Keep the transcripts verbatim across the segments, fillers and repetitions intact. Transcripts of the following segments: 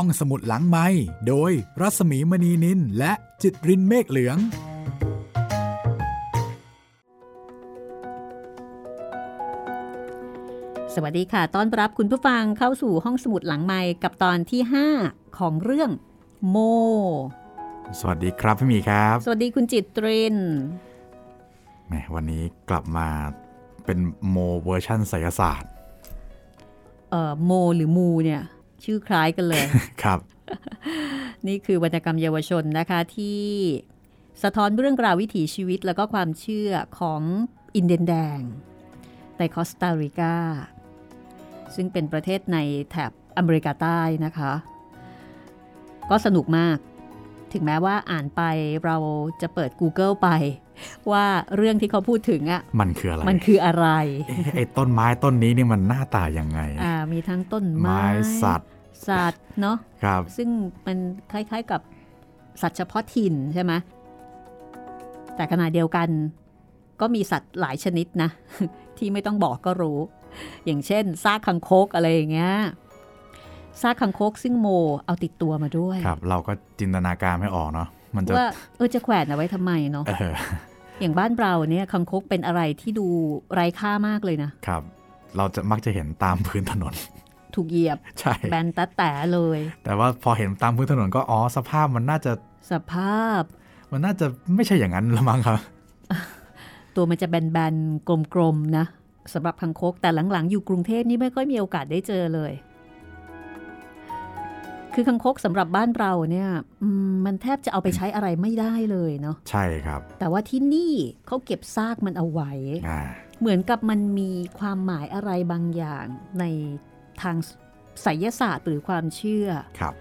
ห้องสมุดหลังไมค์โดยรัสมีมณีนินและจิตรินเมฆเหลืองสวัสดีค่ะต้อนรับคุณผู้ฟังเข้าสู่ห้องสมุดหลังไมค์กับตอนที่ห้าของเรื่องโมสวัสดีครับพี่หมีครับสวัสดีคุณจิตรินแหมวันนี้กลับมาเป็นโมเวอร์ชั่นไสยศาสตร์เอ่อโมหรือมูเนี่ยชื่อคล้ายกันเลยครับนี่คือวรรณกรรมเยาวชนนะคะที่สะท้อนเรื่องราววิถีชีวิตแล้วก็ความเชื่อของอินเดียนแดงในคอสตาริกาซึ่งเป็นประเทศในแถบอเมริกาใต้นะคะก็สนุกมากถึงแม้ว่าอ่านไปเราจะเปิด Google ไปว่าเรื่องที่เขาพูดถึงอ่ะมันคืออะไรมันคืออะไรไอ้ต้นไม้ต้นนี้นี่มันหน้าตายังไงอ่ามีทั้งต้นไม้สัตว์สัตว์เนาะครับซึ่งมันคล้ายๆกับสัตว์เฉพาะถิ่นใช่ไหมแต่ขณะเดียวกันก็มีสัตว์หลายชนิดนะที่ไม่ต้องบอกก็รู้อย่างเช่นซากคางคกอะไรอย่างเงี้ยซากคางคกซึ่งโมเอาติดตัวมาด้วยครับเราก็จินตนาการไม่ออกเนาะมันจะว่าเออจะแขวนเอาไว้ทำไมเนาะ อย่างบ้านเราเนี่ยคางคกเป็นอะไรที่ดูไร้ค่ามากเลยนะครับเราจะมักจะเห็นตามพื้นถนนถูกเหยียบใช่แบนตะแตะเลยแต่ว่าพอเห็นตามพื้นถนนก็อ๋อสภาพมันน่าจะสภาพมันน่าจะไม่ใช่อย่างนั้นละมั้งครับ ตัวมันจะแบนๆกลมๆนะสำหรับคางคกแต่หลังๆอยู่กรุงเทพนี่ไม่ค่อยมีโอกาสได้เจอเลยคือคางคกสำหรับบ้านเราเนี่ยมันแทบจะเอาไปใช้อะไรไม่ได้เลยเนาะใช่ครับแต่ว่าที่นี่เขาเก็บซากมันเอาไว้เหมือนกับมันมีความหมายอะไรบางอย่างในทางไสยศาสตร์หรือความเชื่อครับ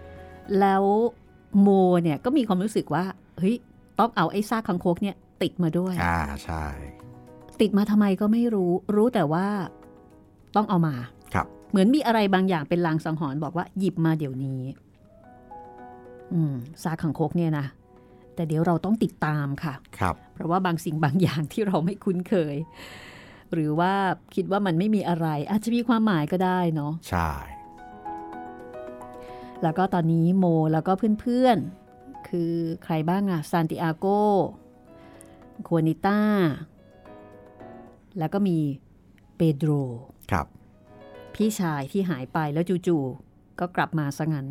แล้วโมเนี่ยก็มีความรู้สึกว่าเฮ้ยต้องเอาไอ้ซากคางคกเนี่ยติดมาด้วยอ่าใช่ติดมาทำไมก็ไม่รู้รู้แต่ว่าต้องเอามาครับเหมือนมีอะไรบางอย่างเป็นลางสังหรณ์บอกว่าหยิบมาเดี๋ยวนี้อืมซากคางคกเนี่ยนะแต่เดี๋ยวเราต้องติดตามค่ะครับเพราะว่าบางสิ่งบางอย่างที่เราไม่คุ้นเคยหรือว่าคิดว่ามันไม่มีอะไรอาจจะมีความหมายก็ได้เนาะใช่แล้วก็ตอนนี้โมแล้วก็เพื่อนๆคือใครบ้างอะซานติอาโกโคนิต้าแล้วก็มีเปโดรครับพี่ชายที่หายไปแล้วจู่ๆก็กลับมาซะงั้น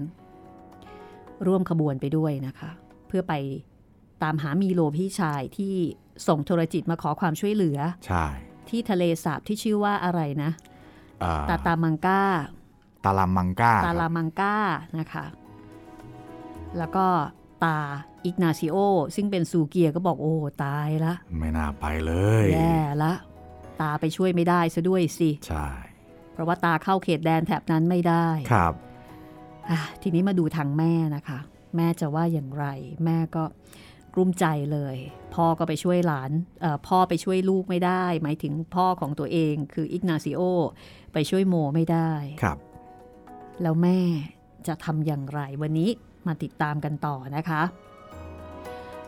ร่วมขบวนไปด้วยนะคะเพื่อไปตามหามิโลพี่ชายที่ส่งโทรจิตมาขอความช่วยเหลือใช่ที่ทะเลสาบที่ชื่อว่าอะไรนะตาตามังกาตาลามังกาตาลามังกานะคะแล้วก็ตาอิกนาซิโอซึ่งเป็นซูเกียก็บอกโอ้ตายละไม่น่าไปเลยแย่ละตาไปช่วยไม่ได้ซะด้วยสิใช่เพราะว่าตาเข้าเขตแดนแถบนั้นไม่ได้ครับทีนี้มาดูทางแม่นะคะแม่จะว่าอย่างไรแม่ก็กลุ้มใจเลยพ่อก็ไปช่วยหลานพ่อไปช่วยลูกไม่ได้หมายถึงพ่อของตัวเองคืออิกนาซิโอไปช่วยโมไม่ได้ครับแล้วแม่จะทำอย่างไรวันนี้มาติดตามกันต่อนะคะ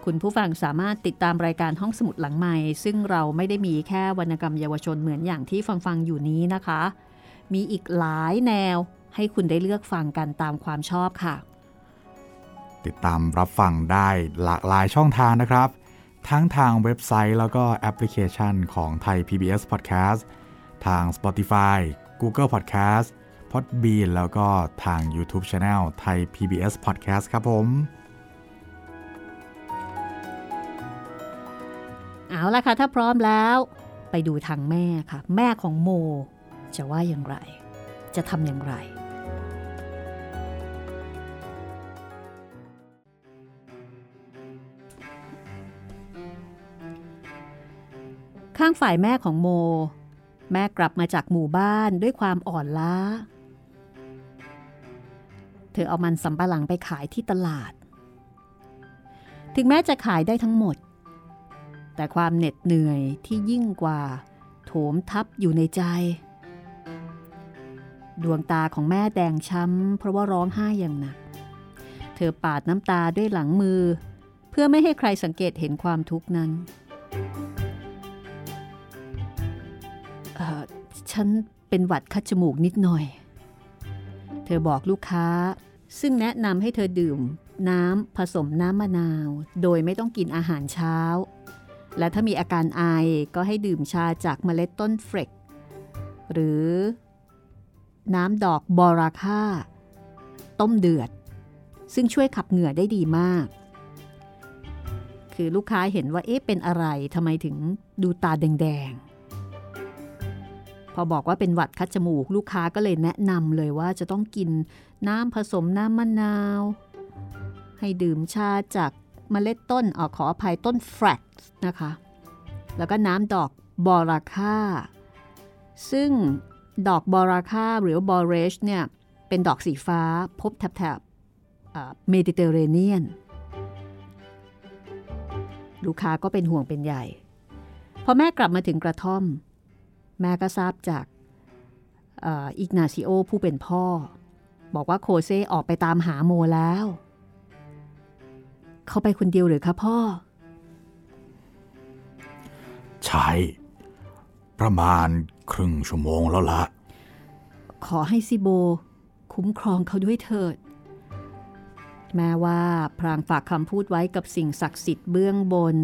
คุณผู้ฟังสามารถติดตามรายการห้องสมุดหลังไมค์ซึ่งเราไม่ได้มีแค่วรรณกรรมเยาวชนเหมือนอย่างที่ฟังฟังอยู่นี้นะคะมีอีกหลายแนวให้คุณได้เลือกฟังกันตามความชอบค่ะติดตามรับฟังได้หลากหลายช่องทางนะครับทั้งทางเว็บไซต์แล้วก็แอปพลิเคชันของไทย พี บี เอส Podcast ทาง Spotify Google Podcast Podbean แล้วก็ทาง YouTube Channel ไทย พี บี เอส Podcast ครับผมเอาล่ะค่ะถ้าพร้อมแล้วไปดูทางแม่ค่ะแม่ของโมจะว่าอย่างไรจะทำอย่างไรข้างฝ่ายแม่ของโมแม่กลับมาจากหมู่บ้านด้วยความอ่อนล้าเธอเอามันสำปะหลังไปขายที่ตลาดถึงแม้จะขายได้ทั้งหมดแต่ความเหน็ดเหนื่อยที่ยิ่งกว่าโถมทับอยู่ในใจดวงตาของแม่แดงช้ำเพราะว่าร้องไห้อย่างหนักเธอปาดน้ำตาด้วยหลังมือเพื่อไม่ให้ใครสังเกตเห็นความทุกข์นั้นเอ่อฉันเป็นหวัดคัดจมูกนิดหน่อยเธอบอกลูกค้า ซึ่งแนะนำให้เธอดื่มน้ำผสมน้ำมะนาวโดยไม่ต้องกินอาหารเช้าและถ้ามีอาการไอก็ให้ดื่มชาจากเมล็ดต้นเฟรกหรือน้ำดอกบอราค่าต้มเดือดซึ่งช่วยขับเหงื่อได้ดีมากคือลูกค้าเห็นว่าเอ๊ะเป็นอะไรทำไมถึงดูตาแดงๆพอบอกว่าเป็นหวัดคัดจมูกลูกค้าก็เลยแนะนำเลยว่าจะต้องกินน้ำผสมน้ำมะนาวให้ดื่มชาจากเมล็ดต้นออกขออภัยต้นแฟลกนะคะแล้วก็น้ำดอกบอราค่าซึ่งดอกบอราค่าหรือบอเรชเนี่ยเป็นดอกสีฟ้าพบแถบเมดิเตอร์เรเนียนลูกค้าก็เป็นห่วงเป็นใหญ่พอแม่กลับมาถึงกระท่อมแม่ก็ทราบจากอิกนาซิโอผู้เป็นพ่อบอกว่าโคเซ่ออกไปตามหาโมแล้วเขาไปคนเดียวหรือคะพ่อใช่ประมาณครึ่งชั่วโมงแล้วละขอให้ซิโบคุ้มครองเขาด้วยเถิดแม้ว่าพรางฝากคำพูดไว้กับสิ่งศักดิ์สิทธิ์เบื้องบน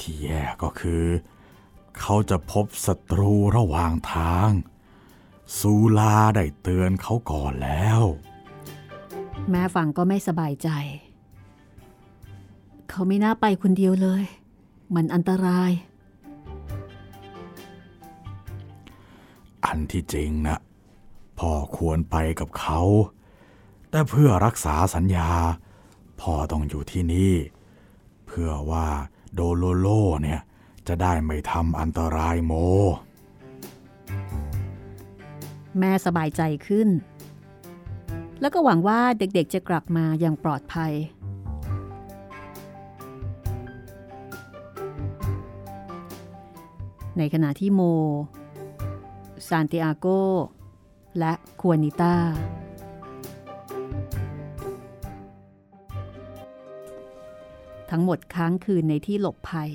ที่แย่ก็คือเขาจะพบศัตรูระหว่างทางซูลาได้เตือนเขาก่อนแล้วแม่ฟังก็ไม่สบายใจเขาไม่น่าไปคนเดียวเลยมันอันตรายอันที่จริงนะพ่อควรไปกับเขาแต่เพื่อรักษาสัญญาพ่อต้องอยู่ที่นี่เพื่อว่าโดโลโลเนี่ยจะได้ไม่ทำอันตรายโมแม่สบายใจขึ้นแล้วก็หวังว่าเด็กๆจะกลับมาอย่างปลอดภัยในขณะที่โมซานติอาโกและควานิต้าทั้งหมดค้างคืนในที่หลบภัย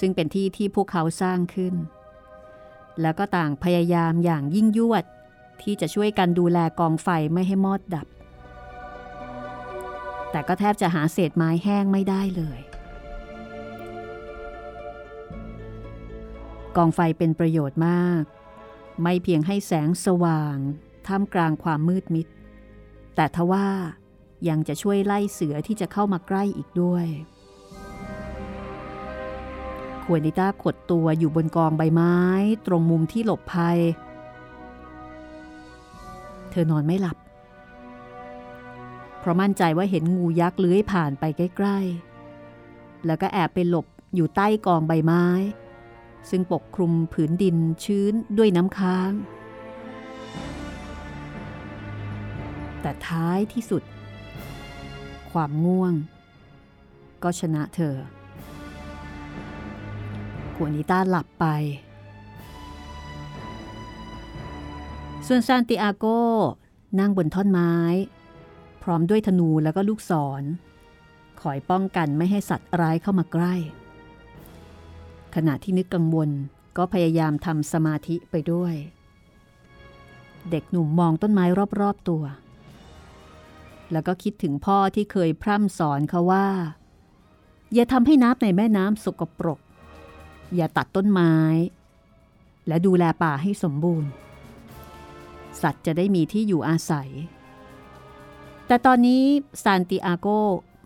ซึ่งเป็นที่ที่พวกเขาสร้างขึ้นแล้วก็ต่างพยายามอย่างยิ่งยวดที่จะช่วยกันดูแลกองไฟไม่ให้มอดดับแต่ก็แทบจะหาเศษไม้แห้งไม่ได้เลยกองไฟเป็นประโยชน์มากไม่เพียงให้แสงสว่างท่ามกลางความมืดมิดแต่ทว่ายังจะช่วยไล่เสือที่จะเข้ามาใกล้อีกด้วยควานิต้าขดตัวอยู่บนกองใบไม้ตรงมุมที่หลบภัยเธอนอนไม่หลับเพราะมั่นใจว่าเห็นงูยักษ์เลื้อยผ่านไปใกล้ๆแล้วก็แอบไปหลบอยู่ใต้กองใบไม้ซึ่งปกคลุมผืนดินชื้นด้วยน้ำค้างแต่ท้ายที่สุดความง่วงก็ชนะเธอควานิต้าหลับไปส่วนซานติอาโกนั่งบนท่อนไม้พร้อมด้วยธนูแล้วก็ลูกศรคอยป้องกันไม่ให้สัตว์ร้ายเข้ามาใกล้ขณะที่นึกกังวลก็พยายามทำสมาธิไปด้วยเด็กหนุ่มมองต้นไม้รอบๆตัวแล้วก็คิดถึงพ่อที่เคยพร่ำสอนเขาว่าอย่าทำให้น้ำในแม่น้ำสกปรกอย่าตัดต้นไม้และดูแลป่าให้สมบูรณ์สัตว์จะได้มีที่อยู่อาศัยแต่ตอนนี้ซานติอาโก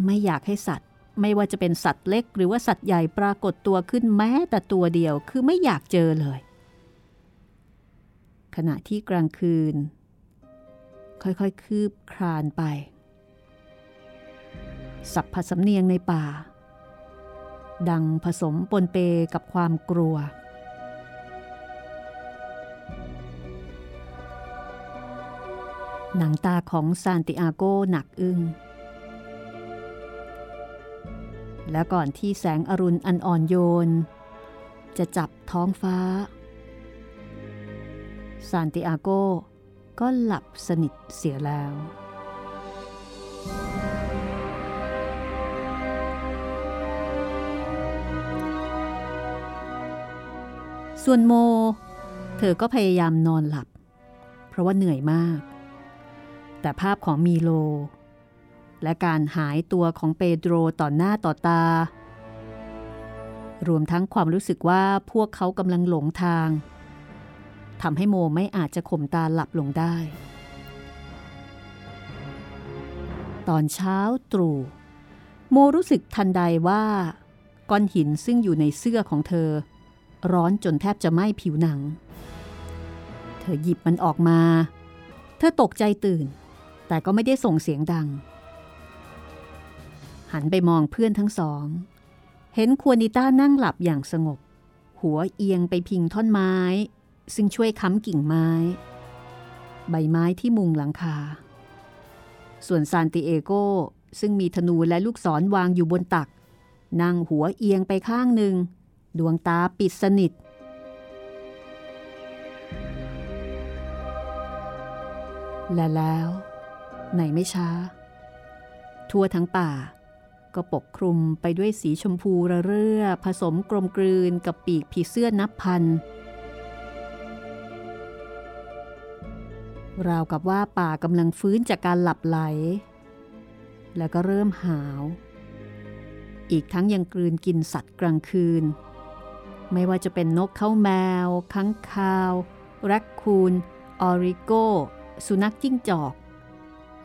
ไม่อยากให้สัตว์ไม่ว่าจะเป็นสัตว์เล็กหรือว่าสัตว์ใหญ่ปรากฏตัวขึ้นแม้แต่ตัวเดียวคือไม่อยากเจอเลยขณะที่กลางคืนค่อยๆคืบคลานไปสัพพสำเนียงในป่าดังผสมปนเปกับความกลัวหนังตาของซานติอาโกหนักอึ้งและก่อนที่แสงอรุณอันอ่อนโยนจะจับท้องฟ้าซานติอาโกก็หลับสนิทเสียแล้วส่วนโมเธอก็พยายามนอนหลับ เพราะว่าเหนื่อยมากแต่ภาพของมีโลและการหายตัวของเปโดรต่อหน้าต่อตารวมทั้งความรู้สึกว่าพวกเขากำลังหลงทางทำให้โมไม่อาจจะข่มตาหลับลงได้ตอนเช้าตรู่โมรู้สึกทันใดว่าก้อนหินซึ่งอยู่ในเสื้อของเธอร้อนจนแทบจะไหม้ผิวหนังเธอหยิบมันออกมาเธอตกใจตื่นแต่ก็ไม่ได้ส่งเสียงดังหันไปมองเพื่อนทั้งสองเห็นควานิต้านั่งหลับอย่างสงบหัวเอียงไปพิงท่อนไม้ซึ่งช่วยค้ำกิ่งไม้ใบไม้ที่มุงหลังคาส่วนซานติเอโกซึ่งมีธนูและลูกศรวางอยู่บนตักนั่งหัวเอียงไปข้างหนึ่งดวงตาปิดสนิทและแล้วในไม่ช้าทั่วทั้งป่าก็ปกคลุมไปด้วยสีชมพูระเรื่อผสมกลมกลืนกับปีกผีเสื้อนับพันราวกับว่าป่ากำลังฟื้นจากการหลับไหลแล้วก็เริ่มหาวอีกทั้งยังกลืนกินสัตว์กลางคืนไม่ว่าจะเป็นนกเข้าแมวค้างคาวแร็คคูนออริโก้สุนัขจิ้งจอก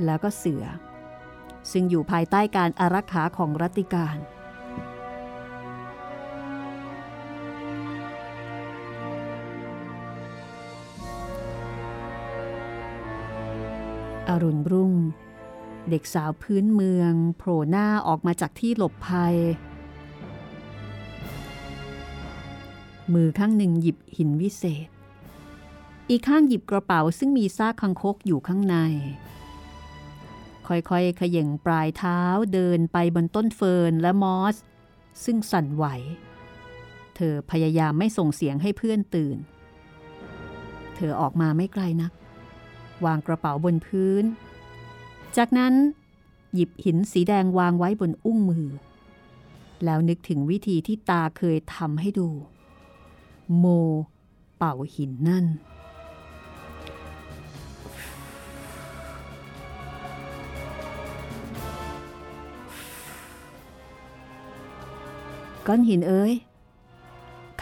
แล้วก็เสือซึ่งอยู่ภายใต้การอารักขาของรัติการอรุณรุ่งเด็กสาวพื้นเมืองโผล่หน้าออกมาจากที่หลบภัยมือข้างหนึ่งหยิบหินวิเศษอีกข้างหยิบกระเป๋าซึ่งมีซากคังคกอยู่ข้างในค่อยๆเขย่งปลายเท้าเดินไปบนต้นเฟิร์นและมอสซึ่งสั่นไหวเธอพยายามไม่ส่งเสียงให้เพื่อนตื่นเธอออกมาไม่ไกลนักวางกระเป๋าบนพื้นจากนั้นหยิบหินสีแดงวางไว้บนอุ้งมือแล้วนึกถึงวิธีที่ตาเคยทำให้ดูโมเป่าหินนั่นก้อนหินเอ้ย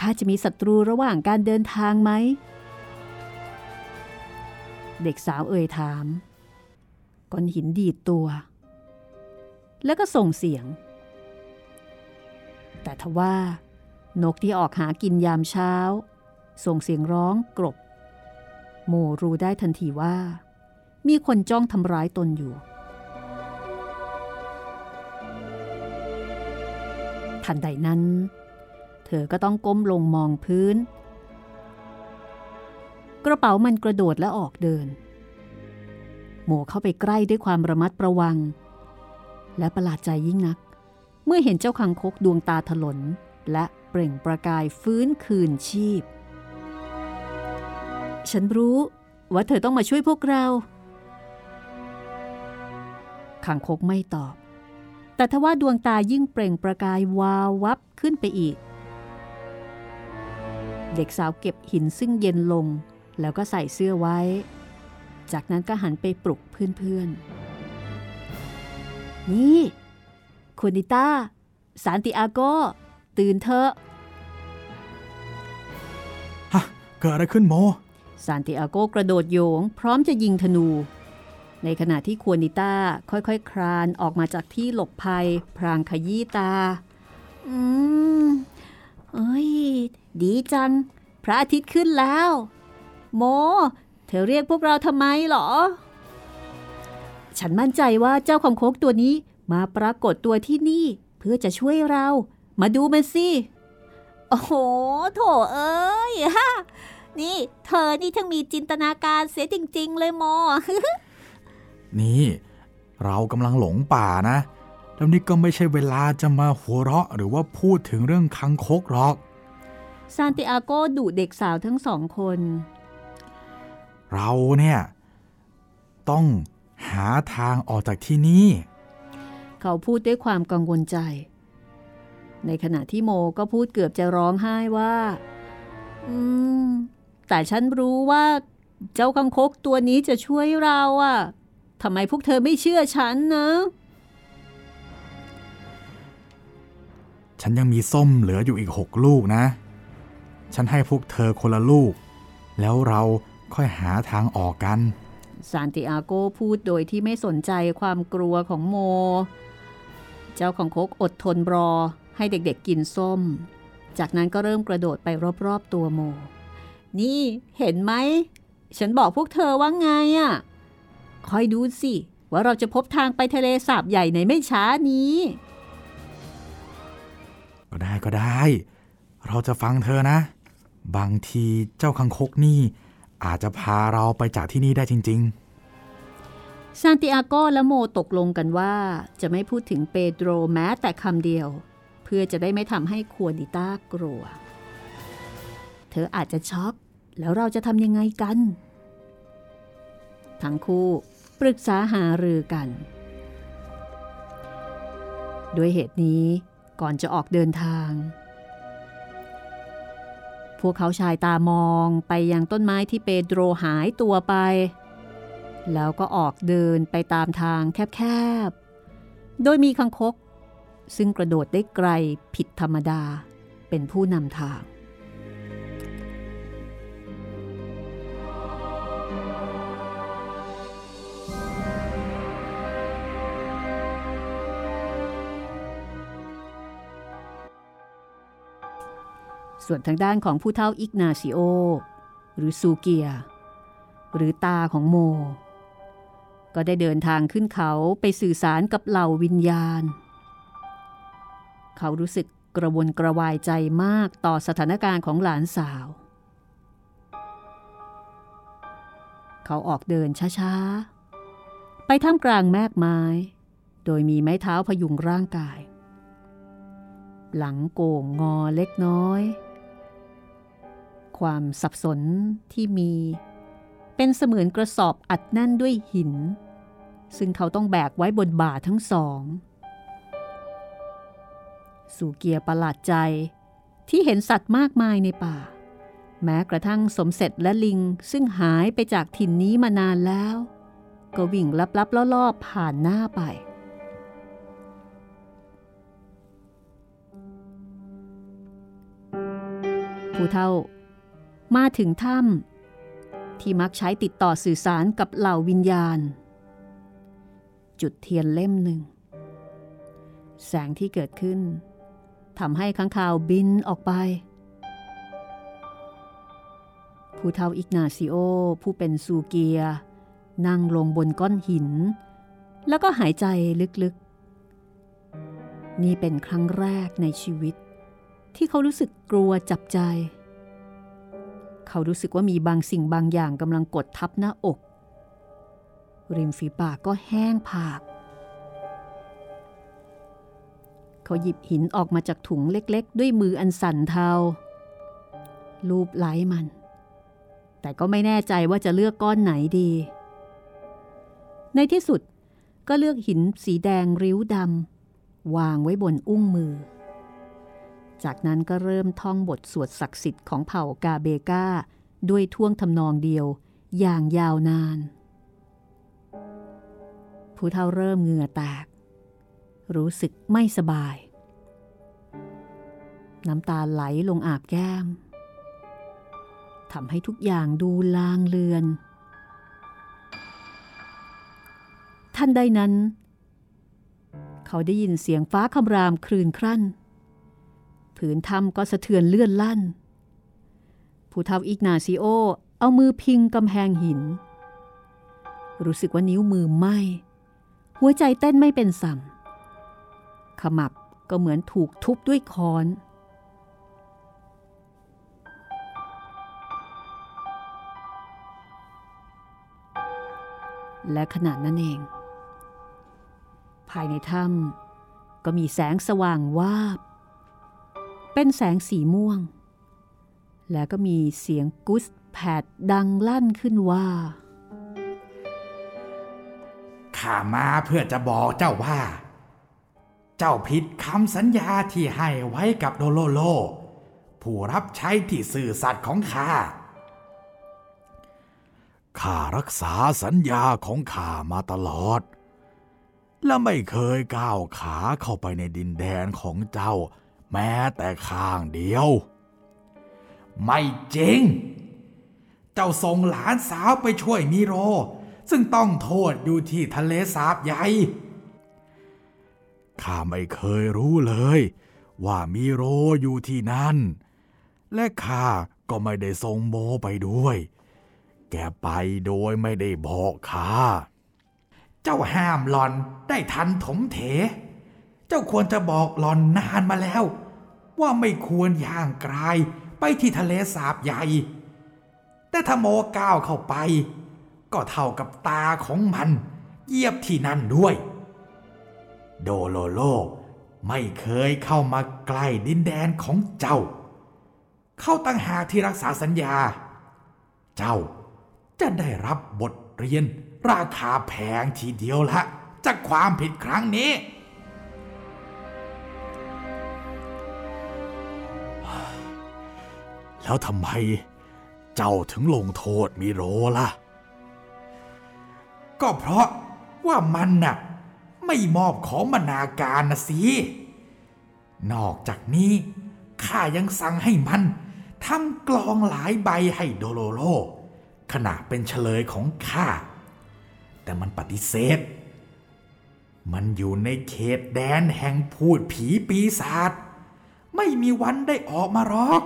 ข้าจะมีศัตรูระหว่างการเดินทางไหมเด็กสาวเอ่ยถามก้อนหินดีดตัวแล้วก็ส่งเสียงแต่ทว่านกที่ออกหากินยามเช้าส่งเสียงร้องกรบโมรู้ได้ทันทีว่ามีคนจ้องทำร้ายตนอยู่ทันใดนั้นเธอก็ต้องก้มลงมองพื้นกระเป๋ามันกระโดดและออกเดินโมเข้าไปใกล้ด้วยความระมัดระวังและประหลาดใจยิ่งนักเมื่อเห็นเจ้าคังคกดวงตาถลนและเปล่งประกายฟื้นคืนชีพฉันรู้ว่าเธอต้องมาช่วยพวกเราคังคกไม่ตอบแต่ทว่าดวงตายิ่งเปล่งประกายวาววับขึ้นไปอีกเด็กสาวเก็บหินซึ่งเย็นลงแล้วก็ใส่เสื้อไว้จากนั้นก็หันไปปลุกเพื่อนๆนี่โคนิต้าซานติอาโกตื่นเถอะฮะเกิดอะไรขึ้นโมซานติอาโกกระโดดโยงพร้อมจะยิงธนูในขณะที่โคนิต้าค่อยๆ ค, คลานออกมาจากที่หลบภัยพรางขยี้ตาอืมเอ้ยดีจังพระอาทิตย์ขึ้นแล้วโมเธอเรียกพวกเราทำไมหรอฉันมั่นใจว่าเจ้าคังคกตัวนี้มาปรากฏตัวที่นี่เพื่อจะช่วยเรามาดูมันสิโอ้โหโถเอ้ยฮะนี่เธอนี่ทั้งมีจินตนาการเสียจริงๆเลยโม นี่เรากำลังหลงป่านะแล้วนี่ก็ไม่ใช่เวลาจะมาหัวเราะหรือว่าพูดถึงเรื่องคังคกหรอกซานติอาโกดุเด็กสาวทั้งสองคนเราเนี่ยต้องหาทางออกจากที่นี่เขาพูดด้วยความกังวลใจในขณะที่โมก็พูดเกือบจะร้องไห้ว่าอืมแต่ฉันรู้ว่า เจ้าคังคกตัวนี้จะช่วยเราอ่ะทำไมพวกเธอไม่เชื่อฉันนะฉันยังมีส้มเหลืออยู่อีกหกลูกนะฉันให้พวกเธอคนละลูกแล้วเราค่อยหาทางออกกันซานติอาโกพูดโดยที่ไม่สนใจความกลัวของโมเจ้าของคกอดทนรอให้เด็กๆกินส้มจากนั้นก็เริ่มกระโดดไปรอบๆตัวโมนี่เห็นไหมฉันบอกพวกเธอว่าไงอ่ะคอยดูสิว่าเราจะพบทางไปทะเลสาบใหญ่ในไม่ช้านี้ก็ได้ก็ได้เราจะฟังเธอนะบางทีเจ้าคังคกนี่อาจจะพาเราไปจากที่นี่ได้จริงๆซานติอาโกและโมตกลงกันว่าจะไม่พูดถึงเปโดรแม้แต่คำเดียวเพื่อจะได้ไม่ทำให้ควานิต้ากลัวเธออาจจะช็อกแล้วเราจะทำยังไงกันทั้งคู่ปรึกษาหารือกันด้วยเหตุนี้ก่อนจะออกเดินทางพวกเขาชายตามองไปยังต้นไม้ที่เปโดรหายตัวไปแล้วก็ออกเดินไปตามทางแคบๆโดยมีคังคกซึ่งกระโดดได้ไกลผิดธรรมดาเป็นผู้นำทางส่วนทางด้านของผู้เฒ่าอิกนาซิโอหรือซูเกียหรือตาของโมก็ได้เดินทางขึ้นเขาไปสื่อสารกับเหล่าวิญญาณเขารู้สึกกระวนกระวายใจมากต่อสถานการณ์ของหลานสาวเขาออกเดินช้าๆไปท่ามกลางแมกไม้โดยมีไม้เท้าพยุงร่างกายหลังโก่งงอเล็กน้อยความสับสนที่มีเป็นเสมือนกระสอบอัดแน่นด้วยหินซึ่งเขาต้องแบกไว้บนบ่าทั้งสองซูเกียประหลาดใจที่เห็นสัตว์มากมายในป่าแม้กระทั่งสมเสร็จและลิงซึ่งหายไปจากถิ่นนี้มานานแล้วก็วิ่งลับๆล่อๆผ่านหน้าไปผู้เฒ่ามาถึงถ้ำที่มักใช้ติดต่อสื่อสารกับเหล่าวิญญาณจุดเทียนเล่มหนึ่งแสงที่เกิดขึ้นทำให้ค้างคาวบินออกไปผู้เฒ่าอิกนาซิโอผู้เป็นซูเกียนั่งลงบนก้อนหินแล้วก็หายใจลึกๆนี่เป็นครั้งแรกในชีวิตที่เขารู้สึกกลัวจับใจเขารู้สึกว่ามีบางสิ่งบางอย่างกำลังกดทับหน้าอกริมฝีปากก็แห้งผากเขาหยิบหินออกมาจากถุงเล็กๆด้วยมืออันสั่นเทาลูบไล้มันแต่ก็ไม่แน่ใจว่าจะเลือกก้อนไหนดีในที่สุดก็เลือกหินสีแดงริ้วดำวางไว้บนอุ้งมือจากนั้นก็เริ่มท่องบทสวดศักดิ์สิทธิ์ของเผ่ากาเบกาด้วยท่วงทำนองเดียวอย่างยาวนานผู้เฒ่าเริ่มเหงื่อแตกรู้สึกไม่สบายน้ำตาไหลลงอาบแก้มทำให้ทุกอย่างดูลางเลือนทันใดนั้นเขาได้ยินเสียงฟ้าคำรามครืนครั่นผืนถ้ำก็สะเทือนเลื่อนลั่นผู้เฒ่าอิกนาซิโอเอามือพิงกำแพงหินรู้สึกว่านิ้วมือไหม้หัวใจเต้นไม่เป็นสัมขมับก็เหมือนถูกทุบด้วยค้อนและขณะนั้นเองภายในถ้ำก็มีแสงสว่างวาบเป็นแสงสีม่วงแล้วก็มีเสียงกุสแผดดังลั่นขึ้นว่าข้ามาเพื่อจะบอกเจ้าว่าเจ้าผิดคำสัญญาที่ให้ไว้กับโดโลโลผู้รับใช้ที่สื่อสัตย์ของข้า ข้ารักษาสัญญาของข้ามาตลอดและไม่เคยก้าวขาเข้าไปในดินแดนของเจ้าแม้แต่ข้างเดียวไม่จริงเจ้าส่งหลานสาวไปช่วยมิโรซึ่งต้องโทษอยู่ที่ทะเลสาบใหญ่ข้าไม่เคยรู้เลยว่ามิโรอยู่ที่นั่นและข้าก็ไม่ได้ส่งโมไปด้วยแกไปโดยไม่ได้บอกข้าเจ้าห้ามหล่อนได้ทันถมเถเจ้าควรจะบอกหล่อนนานมาแล้วว่าไม่ควรย่างกรายไปที่ทะเลสาบใหญ่แต่ถ้าโมก้าวเข้าไปก็เท่ากับตาของมันเหยียบที่นั่นด้วยโดโลโลไม่เคยเข้ามาใกล้ดินแดนของเจ้าเข้าตั้งหากที่รักษาสัญญาเจ้าจะได้รับบทเรียนราคาแพงทีเดียวละจากความผิดครั้งนี้แล้วทำไมเจ้าถึงลงโทษมิโรล่ะก็เพราะว่ามันน่ะไม่มอบของมนาการนะสินอกจากนี้ข้ายังสั่งให้มันทำกลองหลายใบให้โดโลโลขณะเป็นเฉลยของข้าแต่มันปฏิเสธมันอยู่ในเขตแดนแห่งพูดผีปีศาจไม่มีวันได้ออกมาหรอก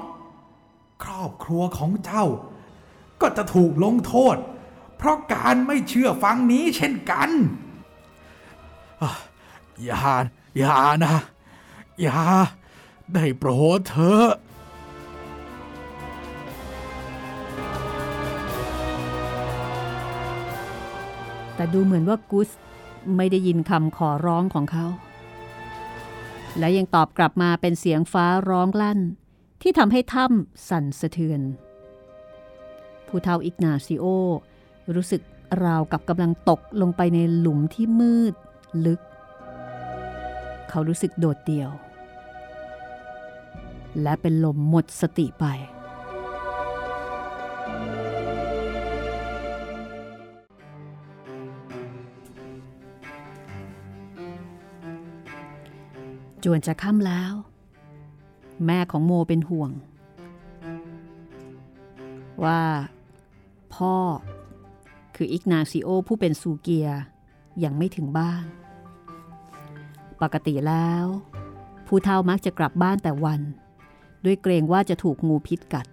ครอบครัวของเจ้าก็จะถูกลงโทษเพราะการไม่เชื่อฟังนี้เช่นกันอย่าอย่านะอย่าได้โปรดเถอะแต่ดูเหมือนว่ากุสไม่ได้ยินคำขอร้องของเขาและยังตอบกลับมาเป็นเสียงฟ้าร้องลั่นที่ทำให้ถ้ำสั่นสะเทือนผู้เฒ่าอิกนาซิโอรู้สึกราวกับกำลังตกลงไปในหลุมที่มืดลึกเขารู้สึกโดดเดี่ยวและเป็นลมหมดสติไปจวนจะค่ำแล้วแม่ของโมเป็นห่วงว่าพ่อคืออิกนาซิโอผู้เป็นซูเกียยังไม่ถึงบ้านปกติแล้วผู้เฒ่ามักจะกลับบ้านแต่วันด้วยเกรงว่าจะถูกงูพิษกัด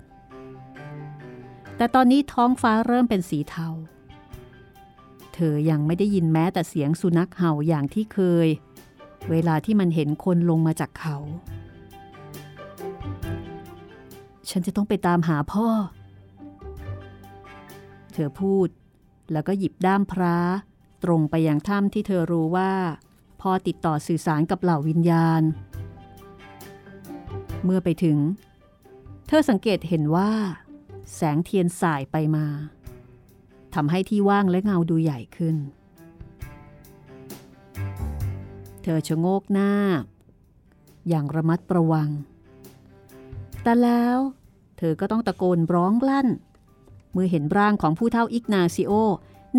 แต่ตอนนี้ท้องฟ้าเริ่มเป็นสีเทาเธอยังไม่ได้ยินแม้แต่เสียงสุนัขเห่าอย่างที่เคยเวลาที่มันเห็นคนลงมาจากเขาฉันจะต้องไปตามหาพ่อเธอพูดแล้วก็หยิบด้ามพระตรงไปยังถ้ำที่เธอรู้ว่าพ่อติดต่อสื่อสารกับเหล่าวิญญาณเมื่อไปถึงเธอสังเกตเห็นว่าแสงเทียนส่ายไปมาทำให้ที่ว่างและเงาดูใหญ่ขึ้นเธอชะโงกหน้าอย่างระมัดระวังแต่แล้วเธอก็ต้องตะโกนร้องลั่นเมื่อเห็นร่างของผู้เฒ่าอิกนาซิโอ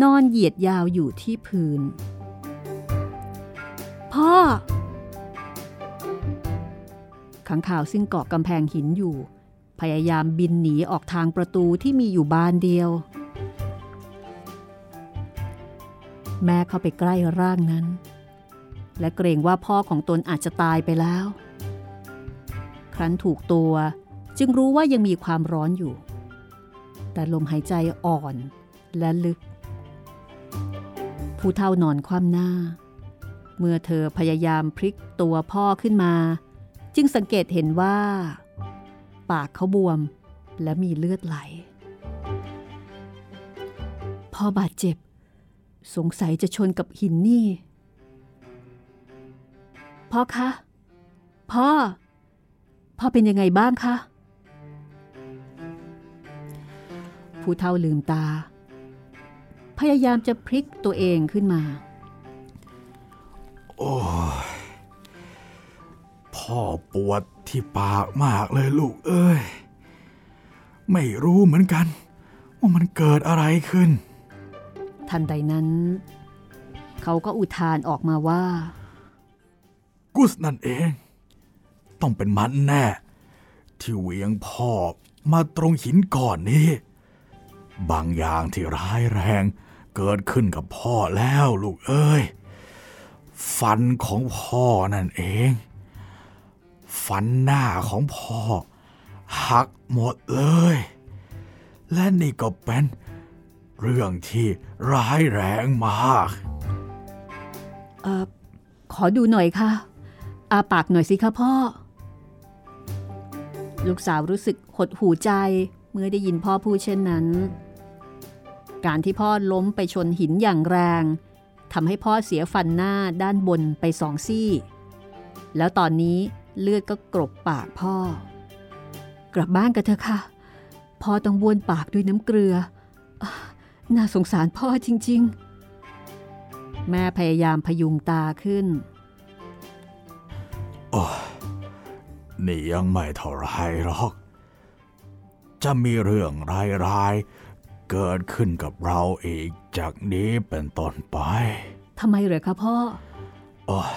นอนเหยียดยาวอยู่ที่พื้นพ่อขังข่าวซึ่งเกาะกำแพงหินอยู่พยายามบินหนีออกทางประตูที่มีอยู่บานเดียวแม่เข้าไปใกล้ร่างนั้นและเกรงว่าพ่อของตนอาจจะตายไปแล้วครั้นถูกตัวจึงรู้ว่ายังมีความร้อนอยู่แต่ลมหายใจอ่อนและลึกผู้เฒ่านอนคว่ำหน้าเมื่อเธอพยายามพลิกตัวพ่อขึ้นมาจึงสังเกตเห็นว่าปากเขาบวมและมีเลือดไหลพ่อบาดเจ็บสงสัยจะชนกับหินนี่พ่อคะพ่อพ่อเป็นยังไงบ้างคะผู้เฒ่าลืมตาพยายามจะพลิกตัวเองขึ้นมาโอ้พ่อปวดที่ปากมากเลยลูกเอ้ยไม่รู้เหมือนกันว่ามันเกิดอะไรขึ้น ทันใดนั้นเขาก็อุทานออกมาว่ากุสนั่นเองต้องเป็นมันแน่ที่เวียงพ่อมาตรงหินก่อนนี้บางอย่างที่ร้ายแรงเกิดขึ้นกับพ่อแล้วลูกเอ้ยฟันของพ่อนั่นเองฟันหน้าของพ่อหักหมดเลยและนี่ก็เป็นเรื่องที่ร้ายแรงมากเอ่อขอดูหน่อยค่ะอาปากหน่อยสิคะพ่อลูกสาวรู้สึกหดหู่ใจเมื่อได้ยินพ่อพูดเช่นนั้นการที่พ่อล้มไปชนหินอย่างแรงทำให้พ่อเสียฟันหน้าด้านบนไปสองซี่แล้วตอนนี้เลือดก็กลบปากพ่อกลับบ้านกันเถอะค่ะพ่อต้องบ้วนปากด้วยน้ำเกลือน่าสงสารพ่อจริงๆแม่พยายามพยุงตาขึ้นโอ้นี่ยังไม่เท่าไรหรอกจะมีเรื่องร้ายๆเกิดขึ้นกับเราอีกจากนี้เป็นต้นไปทำไมเหรอคะพ่อโอ้ย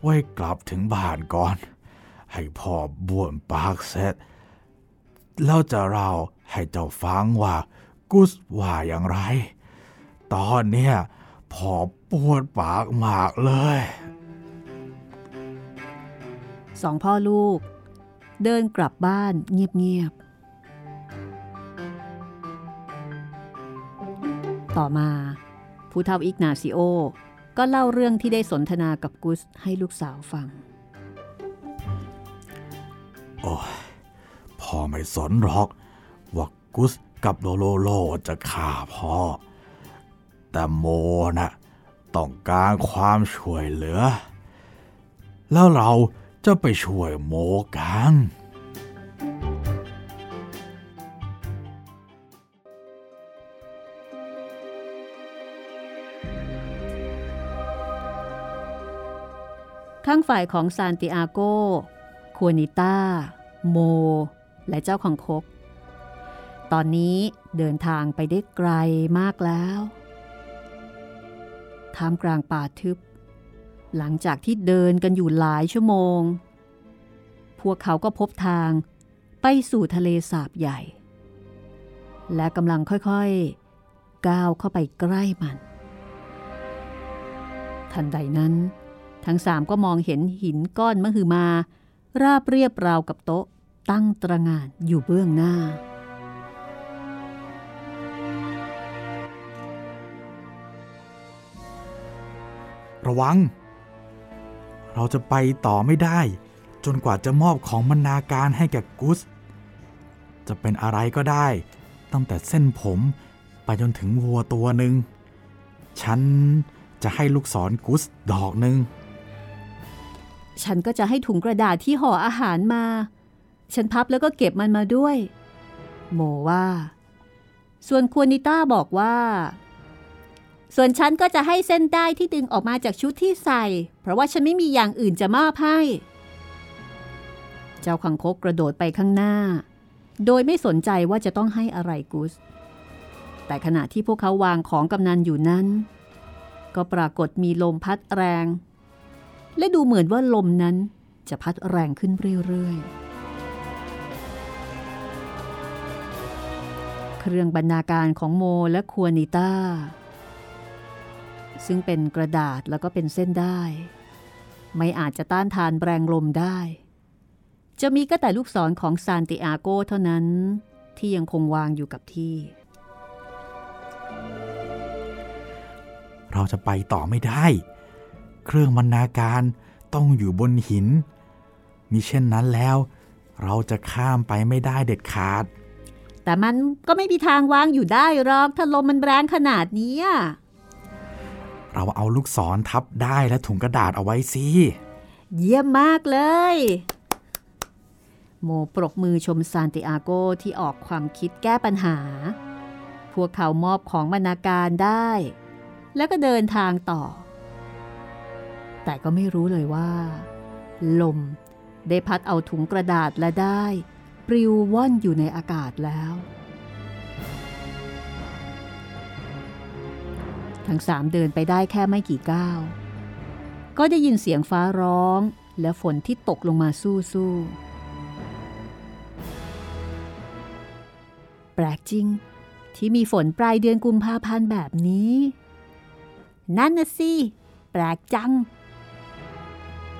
ไว้กลับถึงบ้านก่อนให้พ่อบ้วนปากเสร็จแล้วจะเล่าให้เจ้าฟังว่ากุสว่าอย่างไรตอนเนี้ยพ่อปวดปากมากเลยสองพ่อลูกเดินกลับบ้านเงียบๆต่อมาผู้เฒ่าอิกนาซิโอก็เล่าเรื่องที่ได้สนทนากับกุสให้ลูกสาวฟังโอ้ยพ่อไม่สนหรอกว่ากุสกับโลโลโลจะฆ่าพ่อแต่โมน่ะต้องการความช่วยเหลือแล้วเราจะไปช่วยโมกันข้างฝ่ายของซานติอาโกควานิต้าโมและเจ้าของคกตอนนี้เดินทางไปได้ไกลมากแล้วท่ามกลางป่าทึบหลังจากที่เดินกันอยู่หลายชั่วโมงพวกเขาก็พบทางไปสู่ทะเลสาบใหญ่และกำลังค่อยๆก้าวเข้าไปใกล้มันทันใดนั้นทั้งสามก็มองเห็นหินก้อนมหึมาราบเรียบราวกับโต๊ะตั้งตระหง่านอยู่เบื้องหน้าระวังเราจะไปต่อไม่ได้จนกว่าจะมอบของบรรณาการให้แก่กุสจะเป็นอะไรก็ได้ตั้งแต่เส้นผมไปจนถึงวัวตัวหนึ่งฉันจะให้ลูกศรกุสดอกหนึ่งฉันก็จะให้ถุงกระดาษที่ห่ออาหารมาฉันพับแล้วก็เก็บมันมาด้วยโมว่าส่วนควานิต้าบอกว่าส่วนฉันก็จะให้เส้นได้ที่ดึงออกมาจากชุดที่ใส่เพราะว่าฉันไม่มีอย่างอื่นจะมอบให้เจ้าขังคกกระโดดไปข้างหน้าโดยไม่สนใจว่าจะต้องให้อะไรกุสแต่ขณะที่พวกเขาวางของกำนันอยู่นั้นก็ปรากฏมีลมพัดแรงและดูเหมือนว่าลมนั้นจะพัดแรงขึ้นเรื่อยๆเครื่องบรรณาการของโมและควานิต้าซึ่งเป็นกระดาษแล้วก็เป็นเส้นได้ไม่อาจจะต้านทานแรงลมได้จะมีก็แต่ลูกศรของซานติอาโกเท่านั้นที่ยังคงวางอยู่กับที่เราจะไปต่อไม่ได้เครื่องบรรณาการต้องอยู่บนหินมิเช่นนั้นแล้วเราจะข้ามไปไม่ได้เด็ดขาดแต่มันก็ไม่มีทางวางอยู่ได้หรอกถ้าลมมันแรงขนาดนี้เราเอาลูกศรทับได้และถุงกระดาษเอาไว้สิเยี่ยมมากเลยโมปรบมือชมซานติอาโกที่ออกความคิดแก้ปัญหาพวกเขามอบของบรรณาการได้แล้วก็เดินทางต่อแต่ก็ไม่รู้เลยว่าลมได้พัดเอาถุงกระดาษและได้ปลิวว่อนอยู่ในอากาศแล้ว ทั้งสามเดินไปได้แค่ไม่กี่ก้าวก็ได้ยินเสียงฟ้าร้องและฝนที่ตกลงมาสู้ๆแปลกจริงที่มีฝนปลายเดือนกุมภาพันธ์แบบนี้นั่นน่ะสิแปลกจัง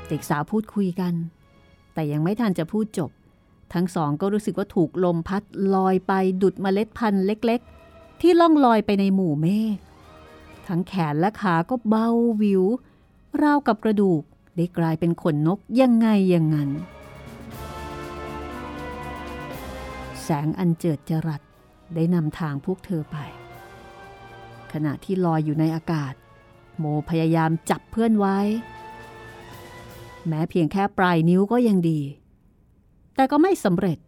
เด็กสาวพูดคุยกันแต่ยังไม่ทันจะพูดจบทั้งสองก็รู้สึกว่าถูกลมพัดลอยไปดุจเมล็ดพันธุ์เล็กๆที่ล่องลอยไปในหมู่เมฆทั้งแขนและขาก็เบาวิวราวกับกระดูกได้กลายเป็นขนนกยังไงอย่างนั้นแสงอันเจิดจรัสได้นำทางพวกเธอไปขณะที่ลอยอยู่ในอากาศโมพยายามจับเพื่อนไว้แม้เพียงแค่ปลายนิ้วก็ยังดีแต่ก็ไม่สำเร็จ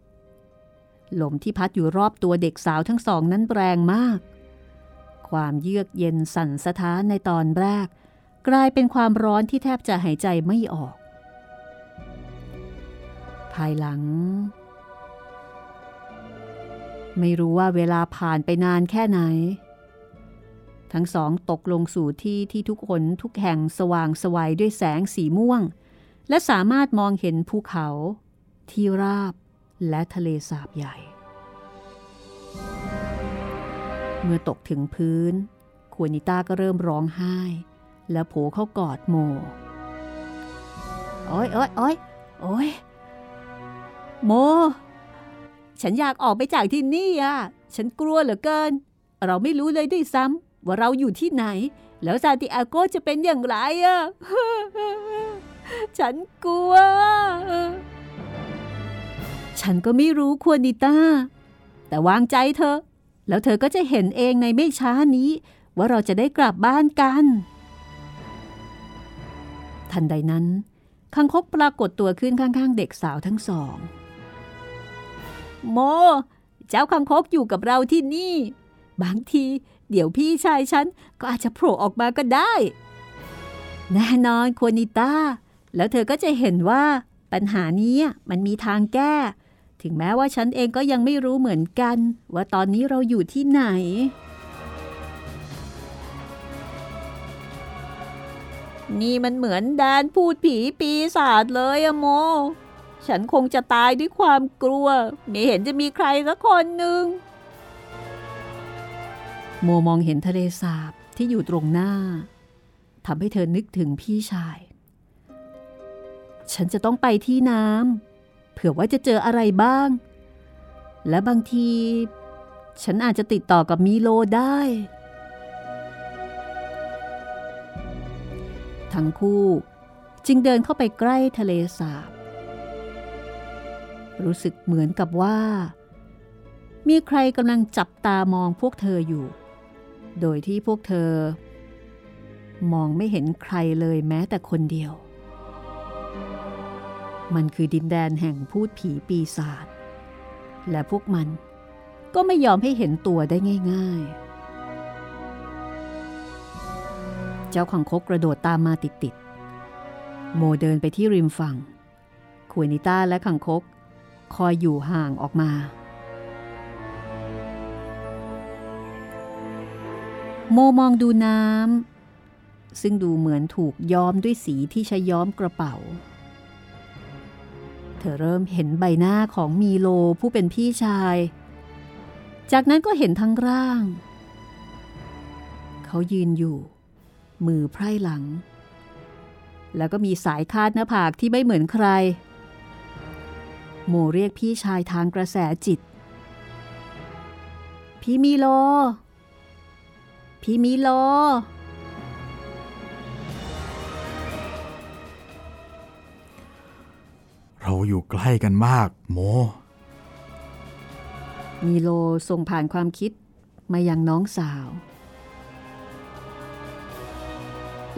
ลมที่พัดอยู่รอบตัวเด็กสาวทั้งสองนั้นแรงมากความเยือกเย็นสั่นสะท้านในตอนแรกกลายเป็นความร้อนที่แทบจะหายใจไม่ออกภายหลังไม่รู้ว่าเวลาผ่านไปนานแค่ไหนทั้งสองตกลงสู่ที่ที่ทุกคนทุกแห่งสว่างสวัยด้วยแสงสีม่วงและสามารถมองเห็นภูเขาที่ราบและทะเลสาบใหญ่เมื่อตกถึงพื้นควนิต้าก็เริ่มร้องไห้และโผล่เข้ากอดโมโอ๊ยโอ๊ยโอ๊ยโอ๊ยโมฉันอยากออกไปจากที่นี่อ่ะฉันกลัวเหลือเกินเราไม่รู้เลยด้วยซ้ำว่าเราอยู่ที่ไหนแล้วซาติอาโกจะเป็นอย่างไรอ่ะ ฉันกลัวฉันก็ไม่รู้ควนิต้าแต่วางใจเธอแล้วเธอก็จะเห็นเองในไม่ช้านี้ว่าเราจะได้กลับบ้านกันทันใดนั้นคังคกปรากฏตัวขึ้นข้างๆเด็กสาวทั้งสองโมเจ้าคังคกอยู่กับเราที่นี่บางทีเดี๋ยวพี่ชายฉันก็อาจจะโผล่ออกมาก็ได้แน่นอนควนิต้าแล้วเธอก็จะเห็นว่าปัญหานี้มันมีทางแก้ถึงแม้ว่าฉันเองก็ยังไม่รู้เหมือนกันว่าตอนนี้เราอยู่ที่ไหนนี่มันเหมือนแดนพูดผีปีศาจเลยอะโมฉันคงจะตายด้วยความกลัวไม่เห็นจะมีใครสักคนหนึ่งโมมองเห็นทะเลสาบที่อยู่ตรงหน้าทำให้เธอนึกถึงพี่ชายฉันจะต้องไปที่น้ำเผื่อว่าจะเจออะไรบ้างและบางทีฉันอาจจะติดต่อกับมิโลได้ทั้งคู่จึงเดินเข้าไปใกล้ทะเลสาบรู้สึกเหมือนกับว่ามีใครกำลังจับตามองพวกเธออยู่โดยที่พวกเธอมองไม่เห็นใครเลยแม้แต่คนเดียวมันคือดินแดนแห่งพูดผีปีศาจและพวกมันก็ไม่ยอมให้เห็นตัวได้ง่ายๆเจ้าคังคกกระโดดตามมาติดๆโมเดินไปที่ริมฝั่งควนิต้าและคังคกคอยอยู่ห่างออกมาโมมองดูน้ำซึ่งดูเหมือนถูกย้อมด้วยสีที่ใช้ย้อมกระเป๋าเธอเริ่มเห็นใบหน้าของมีโลผู้เป็นพี่ชายจากนั้นก็เห็นทั้งร่างเขายืนอยู่มือไพร่หลังแล้วก็มีสายคาดหน้าผากที่ไม่เหมือนใครโมเรียกพี่ชายทางกระแสจิตพี่มีโลพี่มีโลเราอยู่ใกล้กันมากโมมีโลส่งผ่านความคิดมายังน้องสาว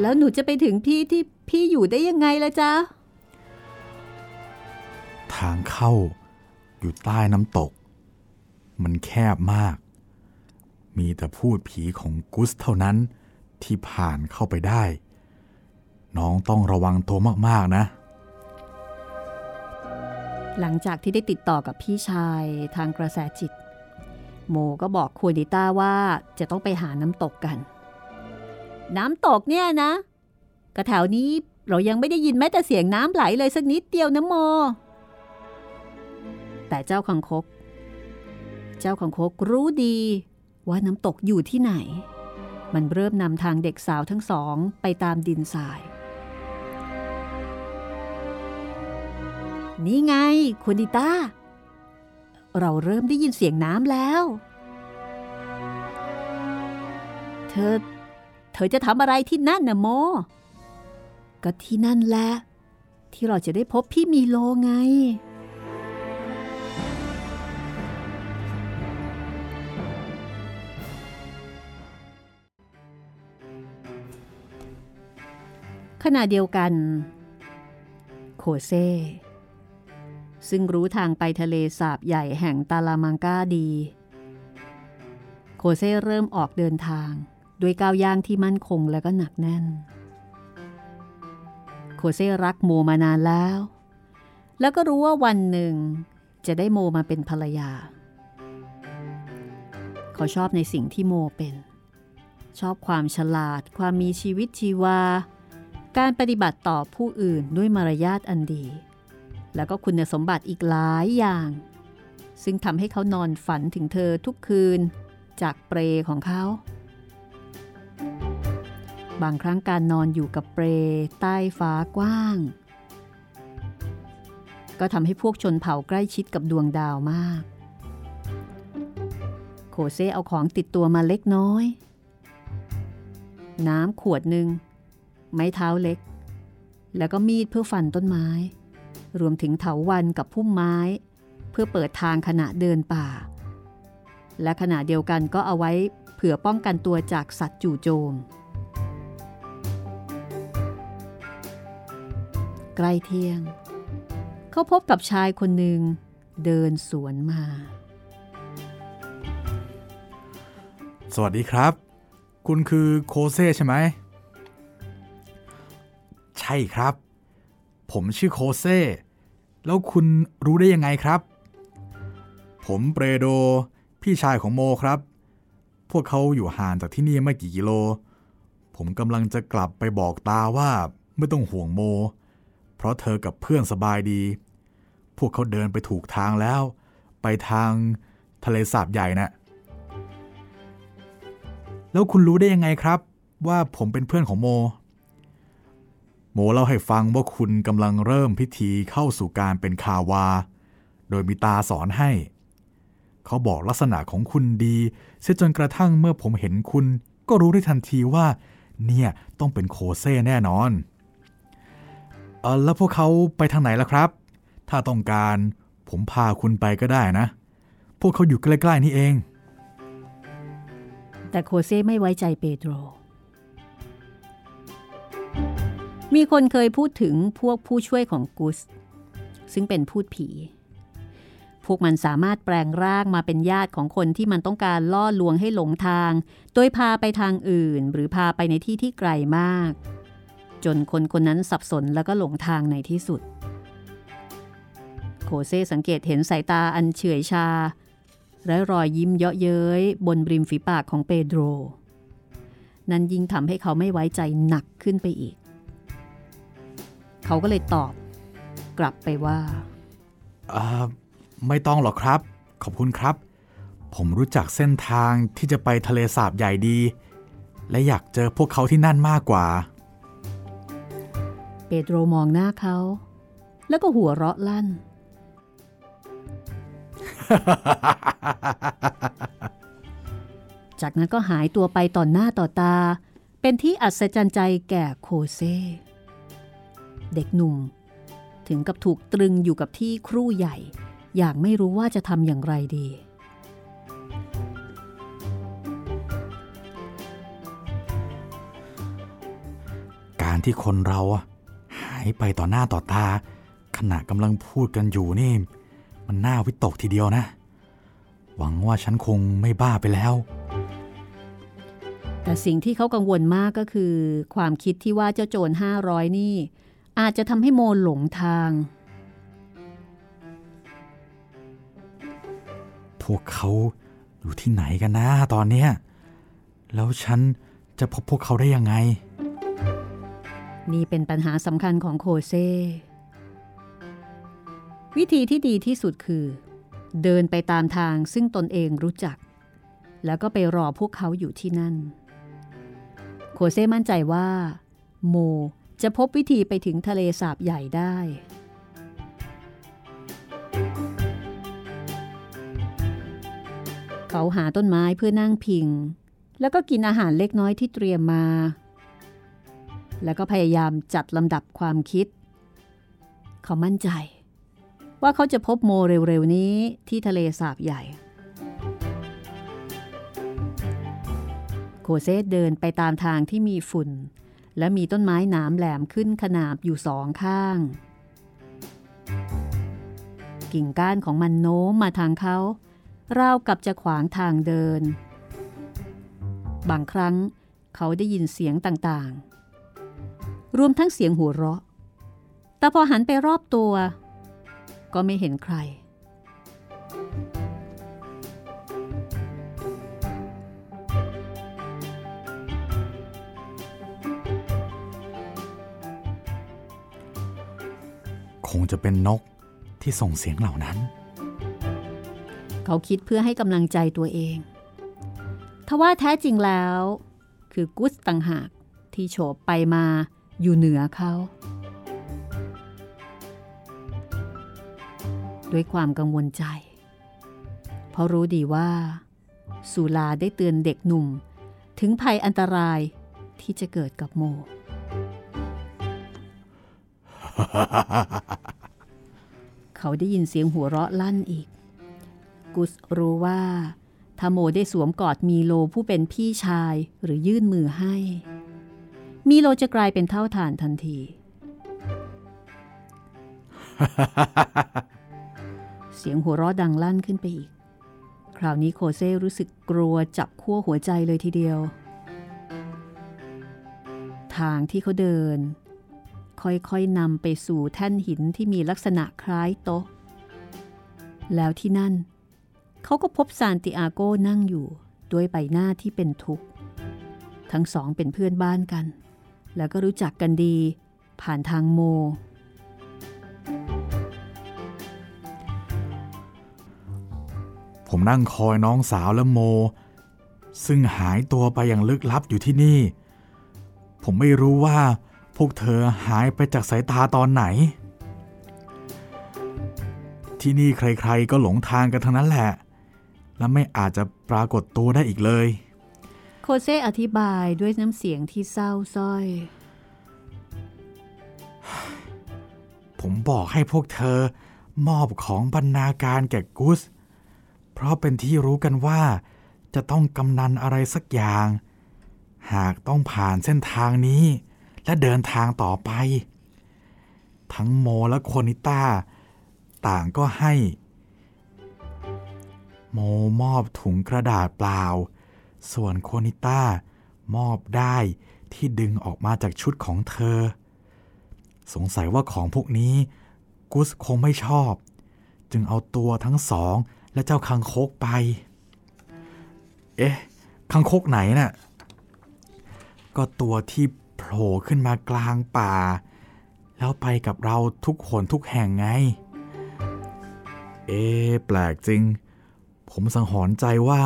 แล้วหนูจะไปถึงที่ที่พี่อยู่ได้ยังไงล่ะจ๊ะทางเข้าอยู่ใต้น้ำตกมันแคบมากมีแต่พูดผีของกุสเท่านั้นที่ผ่านเข้าไปได้น้องต้องระวังตัวมากๆนะหลังจากที่ได้ติดต่อกับพี่ชายทางกระแสจิตโมก็บอกควนิต้าว่าจะต้องไปหาน้ำตกกัน น้ำตกเนี่ยนะกระแถวนี้เรายังไม่ได้ยินแม้แต่เสียงน้ำไหลเลยสักนิดเดียวนะโมแต่เจ้าคังคกเจ้าคังคกรู้ดีว่าน้ำตกอยู่ที่ไหนมันเริ่มนำทางเด็กสาวทั้งสองไปตามดินทรายนี่ไงคุณดิต้าเราเริ่มได้ยินเสียงน้ำแล้วเธอเธอจะทำอะไรที่นั่นนะโมก็ที่นั่นแหละที่เราจะได้พบพี่มีโลไงขณะเดียวกันโคเซ่ซึ่งรู้ทางไปทะเลสาบใหญ่แห่งตาลามังกาดีโคเซ่เริ่มออกเดินทางด้วยก้าวย่างที่มั่นคงและก็หนักแน่นโคเซ่รักโมมานานแล้วแล้วก็รู้ว่าวันหนึ่งจะได้โมมาเป็นภรรยาเขาชอบในสิ่งที่โมเป็นชอบความฉลาดความมีชีวิตชีวาการปฏิบัติต่อผู้อื่นด้วยมารยาทอันดีแล้วก็คุณสมบัติอีกหลายอย่างซึ่งทำให้เขานอนฝันถึงเธอทุกคืนจากเปลของเขาบางครั้งการนอนอยู่กับเปลใต้ฟ้ากว้างก็ทำให้พวกชนเผ่าใกล้ชิดกับดวงดาวมากโคเซ่เอาของติดตัวมาเล็กน้อยน้ำขวดหนึ่งไม้เท้าเล็กแล้วก็มีดเพื่อฟันต้นไม้รวมถึงเถาวัลย์กับพุ่มไม้เพื่อเปิดทางขณะเดินป่าและขณะเดียวกันก็เอาไว้เผื่อป้องกันตัวจากสัตว์จู่โจมใกล้เที่ยงเขาพบกับชายคนหนึ่งเดินสวนมาสวัสดีครับคุณคือโคเซ่ใช่ไหมใช่ครับผมชื่อโคเซ่แล้วคุณรู้ได้ยังไงครับผมเปรโดพี่ชายของโมครับพวกเขาอยู่ห่างจากที่นี่ไม่กี่กิโลผมกำลังจะกลับไปบอกตาว่าไม่ต้องห่วงโมเพราะเธอกับเพื่อนสบายดีพวกเขาเดินไปถูกทางแล้วไปทางทะเลสาบใหญ่นะแล้วคุณรู้ได้ยังไงครับว่าผมเป็นเพื่อนของโมโมเล่าให้ฟังว่าคุณกำลังเริ่มพิธีเข้าสู่การเป็นคาวาโดยมีตาสอนให้เขาบอกลักษณะของคุณดีเสียจนกระทั่งเมื่อผมเห็นคุณก็รู้ได้ทันทีว่าเนี่ยต้องเป็นโคเซ่แน่นอนเออแล้วพวกเขาไปทางไหนล่ะครับถ้าต้องการผมพาคุณไปก็ได้นะพวกเขาอยู่ใกล้ๆนี่เองแต่โคเซ่ไม่ไว้ใจเปโตรมีคนเคยพูดถึงพวกผู้ช่วยของกุสซึ่งเป็นพูดผีพวกมันสามารถแปลงร่างมาเป็นญาติของคนที่มันต้องการล่อลวงให้หลงทางโดยพาไปทางอื่นหรือพาไปในที่ที่ไกลมากจนคนคนนั้นสับสนแล้วก็หลงทางในที่สุดโคเซ่สังเกตเห็นสายตาอันเฉื่อยชาและรอยยิ้มเยาะเย้ยบนริมฝีปากของเปโดรนั้นยิ่งทำให้เขาไม่ไว้ใจหนักขึ้นไปอีกเขาก็เลยตอบกลับไปว่าเอ่อไม่ต้องหรอกครับขอบคุณครับผมรู้จักเส้นทางที่จะไปทะเลสาบใหญ่ดีและอยากเจอพวกเขาที่นั่นมากกว่าเปโตรมองหน้าเขาแล้วก็หัวเราะลั่น จากนั้นก็หายตัวไปต่อหน้าต่อตาเป็นที่อัศจรรย์ใจแก่โคเซ่เด็กหนุ่มถึงกับถูกตรึงอยู่กับที่ครู่ใหญ่อย่างไม่รู้ว่าจะทำอย่างไรดีการที่คนเราหายไปต่อหน้าต่อตาขณะกำลังพูดกันอยู่นี่มันน่าวิตกทีเดียวนะหวังว่าฉันคงไม่บ้าไปแล้วแต่สิ่งที่เขากังวลมากก็คือความคิดที่ว่าเจ้าโจรห้าร้อยนี่อาจจะทำให้โมหลงทางพวกเขาอยู่ที่ไหนกันนะตอนเนี้ยแล้วฉัน จะพบพวกเขาได้ยังไงนี่เป็นปัญหาสำคัญของโคเซ่วิธีที่ดีที่สุดคือเดินไปตามทางซึ่งตนเองรู้จักแล้วก็ไปรอพวกเขาอยู่ที่นั่นโคเซ่มั่นใจว่าโมจะพบวิธีไปถึงทะเลสาบใหญ่ได้เขาหาต้นไม้เพื่อนั่งพิงแล้วก็กินอาหารเล็กน้อยที่เตรียมมาแล้วก็พยายามจัดลำดับความคิดเขามั่นใจว่าเขาจะพบโมเร็วๆนี้ที่ทะเลสาบใหญ่โคเซ่เดินไปตามทางที่มีฝุ่นและมีต้นไม้หนามแหลมขึ้นขนาบอยู่สองข้างกิ่งก้านของมันโน้มมาทางเขาราวกับจะขวางทางเดินบางครั้งเขาได้ยินเสียงต่างๆรวมทั้งเสียงหัวเราะแต่พอหันไปรอบตัวก็ไม่เห็นใครคงจะเป็นนกที่ส่งเสียงเหล่านั้นเขาคิดเพื่อให้กำลังใจตัวเองทว่าแท้จริงแล้วคือกุสต่างหากที่โฉบไปมาอยู่เหนือเขาด้วยความกังวลใจเพราะรู้ดีว่าสุลาได้เตือนเด็กหนุ่มถึงภัยอันตรายที่จะเกิดกับโม เขาได้ยินเสียงหัวเราะลั่นอีกกุสรู้ว่าถ้าโมได้สวมกอดมีโลผู้เป็นพี่ชายหรือยื่นมือให้มีโลจะกลายเป็นเท่าฐานทันทีเสียงหัวเราะดังลั่นขึ้นไปอีกคราวนี้โคเซ่รู้สึกกลัวจับขั้วหัวใจเลยทีเดียวทางที่เขาเดินค่อยๆนำไปสู่แท่นหินที่มีลักษณะคล้ายโต๊ะแล้วที่นั่นเขาก็พบซานติอาโกนั่งอยู่ด้วยใบหน้าที่เป็นทุกข์ทั้งสองเป็นเพื่อนบ้านกันแล้วก็รู้จักกันดีผ่านทางโมผมนั่งคอยน้องสาวและโมซึ่งหายตัวไปอย่างลึกลับอยู่ที่นี่ผมไม่รู้ว่าพวกเธอหายไปจากสายตาตอนไหนที่นี่ใครๆก็หลงทางกันทั้งนั้นแหละและไม่อาจจะปรากฏตัวได้อีกเลยโคเซ่อธิบายด้วยน้ำเสียงที่เศร้าส้อยผมบอกให้พวกเธอมอบของบรรณาการแก่กุสเพราะเป็นที่รู้กันว่าจะต้องกำนันอะไรสักอย่างหากต้องผ่านเส้นทางนี้และเดินทางต่อไปทั้งโมและโคนิต้าต่างก็ให้โมมอบถุงกระดาษเปล่าส่วนโคนิต้ามอบได้ที่ดึงออกมาจากชุดของเธอสงสัยว่าของพวกนี้กุสคงไม่ชอบจึงเอาตัวทั้งสองและเจ้าคังคกไปเอ๊ะคังคกไหนน่ะก็ตัวที่โผล่ขึ้นมากลางป่าแล้วไปกับเราทุกคนทุกแห่งไงเอ๊ะแปลกจริงผมสังหรณ์ใจว่า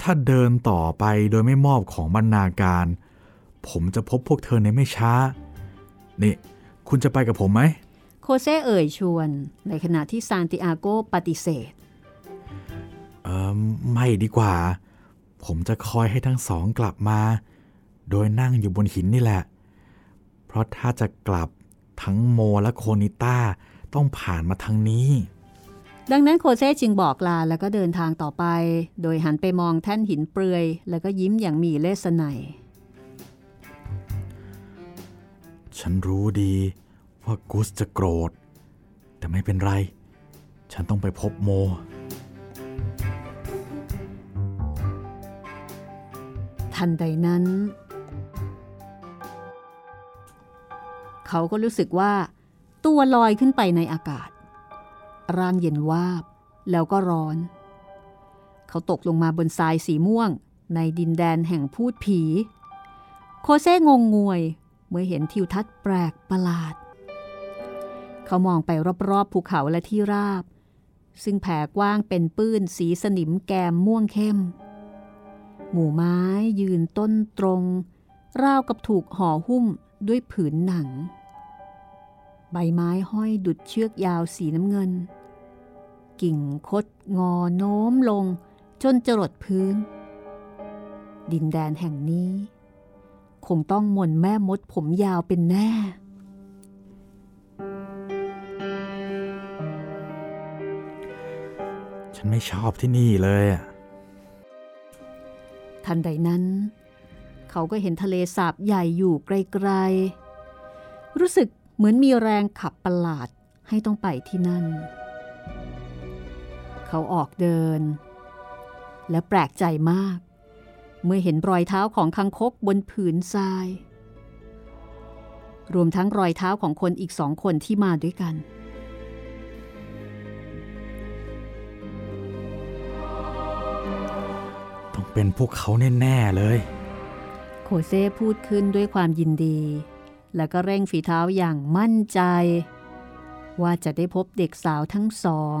ถ้าเดินต่อไปโดยไม่มอบของบรรณาการผมจะพบพวกเธอในไม่ช้านี่คุณจะไปกับผมไหมโคเซ่เอ่ยชวนในขณะที่ซานติอาโกปฏิเสธเอ่อไม่ดีกว่าผมจะคอยให้ทั้งสองกลับมาโดยนั่งอยู่บนหินนี่แหละเพราะถ้าจะกลับทั้งโมและโคนิต้าต้องผ่านมาทางนี้ดังนั้นโคเซ่จึงบอกลาแล้วก็เดินทางต่อไปโดยหันไปมองแท่นหินเปลือยแล้วก็ยิ้มอย่างมีเลสไนฉันรู้ดีว่ากุสจะโกรธแต่ไม่เป็นไรฉันต้องไปพบโมทันใดนั้นเขาก็รู้สึกว่าตัวลอยขึ้นไปในอากาศร่างเย็นวาบแล้วก็ร้อนเขาตกลงมาบนทรายสีม่วงในดินแดนแห่งพูดผี โคเซ่งงงวยเมื่อเห็นทิวทัศน์แปลกประหลาดเขามองไปรอบๆภูเขาและที่ราบซึ่งแผ่กว้างเป็นปื้นสีสนิมแกมม่วงเข้มหมู่ไม้ยืนต้นตรงราวกับถูกห่อหุ้มด้วยผืนหนังใบไม้ห้อยดุจเชือกยาวสีน้ำเงินกิ่งคดงอโน้มลงจนจรดพื้นดินแดนแห่งนี้คงต้องมนต์แม่มดผมยาวเป็นแน่ฉันไม่ชอบที่นี่เลยอ่ะทันใดนั้นเขาก็เห็นทะเลสาบใหญ่อยู่ไกลๆรู้สึกเหมือนมีแรงขับประหลาดให้ต้องไปที่นั่นเขาออกเดินและแปลกใจมากเมื่อเห็นรอยเท้าของคังคกบนผืนทรายรวมทั้งรอยเท้าของคนอีกสองคนที่มาด้วยกันต้องเป็นพวกเขาแน่ๆเลยโคเซ่พูดขึ้นด้วยความยินดีแล้วก็เร่งฝีเท้าอย่างมั่นใจว่าจะได้พบเด็กสาวทั้งสอง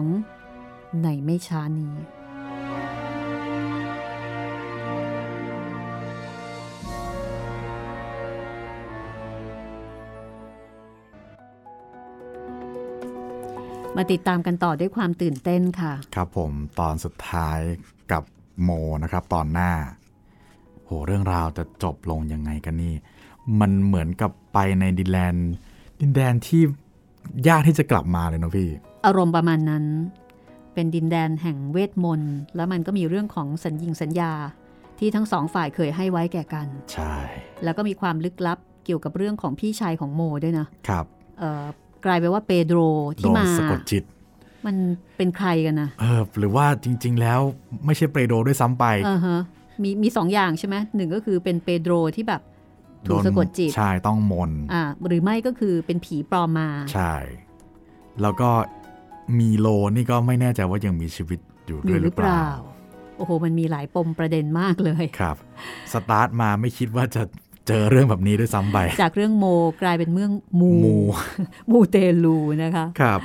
ในไม่ช้านี้มาติดตามกันต่อด้วยความตื่นเต้นค่ะครับผมตอนสุดท้ายกับโมนะครับตอนหน้าโหเรื่องราวจะจบลงยังไงกันนี่มันเหมือนกับไปในดินแดนดินแดนที่ยากที่จะกลับมาเลยเนาะพี่อารมณ์ประมาณนั้นเป็นดินแดนแห่งเวทมนต์แล้วมันก็มีเรื่องของสัญญิงสัญญาที่ทั้งสองฝ่ายเคยให้ไว้แก่กันใช่แล้วก็มีความลึกลับเกี่ยวกับเรื่องของพี่ชายของโมด้วยนะครับเอ่อกลายไปว่าเปโดรที่มาสะกดจิตมันเป็นใครกันนะเออหรือว่าจริงๆแล้วไม่ใช่เปโดรด้วยซ้ำไปเออฮะมีมีสองอย่างใช่ไหมหนึ่งก็คือเป็นเปโดรที่แบบถูกสะกดจิตใช่ต้องมนต์อ่าหรือไม่ก็คือเป็นผีปลอมมาใช่แล้วก็มีโลนี่ก็ไม่แน่ใจว่ายังมีชีวิตอยู่ด้วยหรือเปล่าโอ้โหมันมีหลายปมประเด็นมากเลยครับสตาร์ทมาไม่คิดว่าจะเจอเรื่องแบบนี้ด้วยซ้ำไปจากเรื่องโมกลายเป็นเรื่องมูมูเตลูนะคะครับ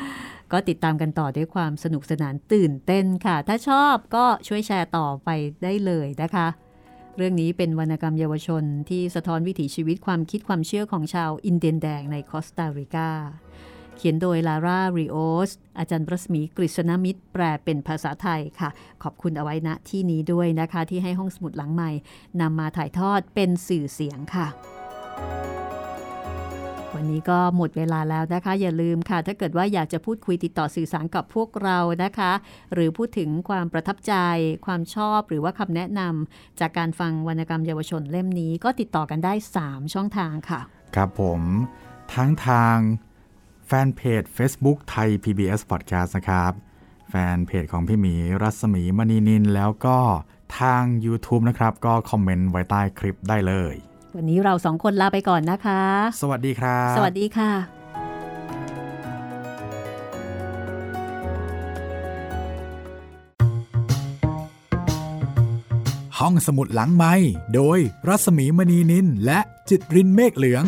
ก็ติดตามกันต่อด้วยความสนุกสนานตื่นเต้นค่ะถ้าชอบก็ช่วยแชร์ต่อไปได้เลยนะคะเรื่องนี้เป็นวรรณกรรมเยาวชนที่สะท้อนวิถีชีวิตความคิดความเชื่อของชาวอินเดียนแดงในคอสตาริกาเขียนโดยลาร่าริโอสอาจารย์ประสมีกฤษณมิตรแปลเป็นภาษาไทยค่ะขอบคุณเอาไว้ณที่นี้ด้วยนะคะที่ให้ห้องสมุดหลังใหม่นำมาถ่ายทอดเป็นสื่อเสียงค่ะวันนี้ก็หมดเวลาแล้วนะคะอย่าลืมค่ะถ้าเกิดว่าอยากจะพูดคุยติดต่อสื่อสารกับพวกเรานะคะหรือพูดถึงความประทับใจความชอบหรือว่าคำแนะนำจากการฟังวรรณกรรมเยาวชนเล่มนี้ก็ติดต่อกันได้สามช่องทางค่ะครับผมทั้งทางแฟนเพจ Facebook ไทย พี บี เอส Podcast นะครับแฟนเพจของพี่หมีรัศมีมณีนินแล้วก็ทาง YouTube นะครับก็คอมเมนต์ไว้ใต้คลิปได้เลยวันนี้เราสองคนลาไปก่อนนะคะสวัสดีครับสวัสดีค่ะห้องสมุดหลังไมค์โดยรัศมีมณีนินและจิตรินเมฆเหลือง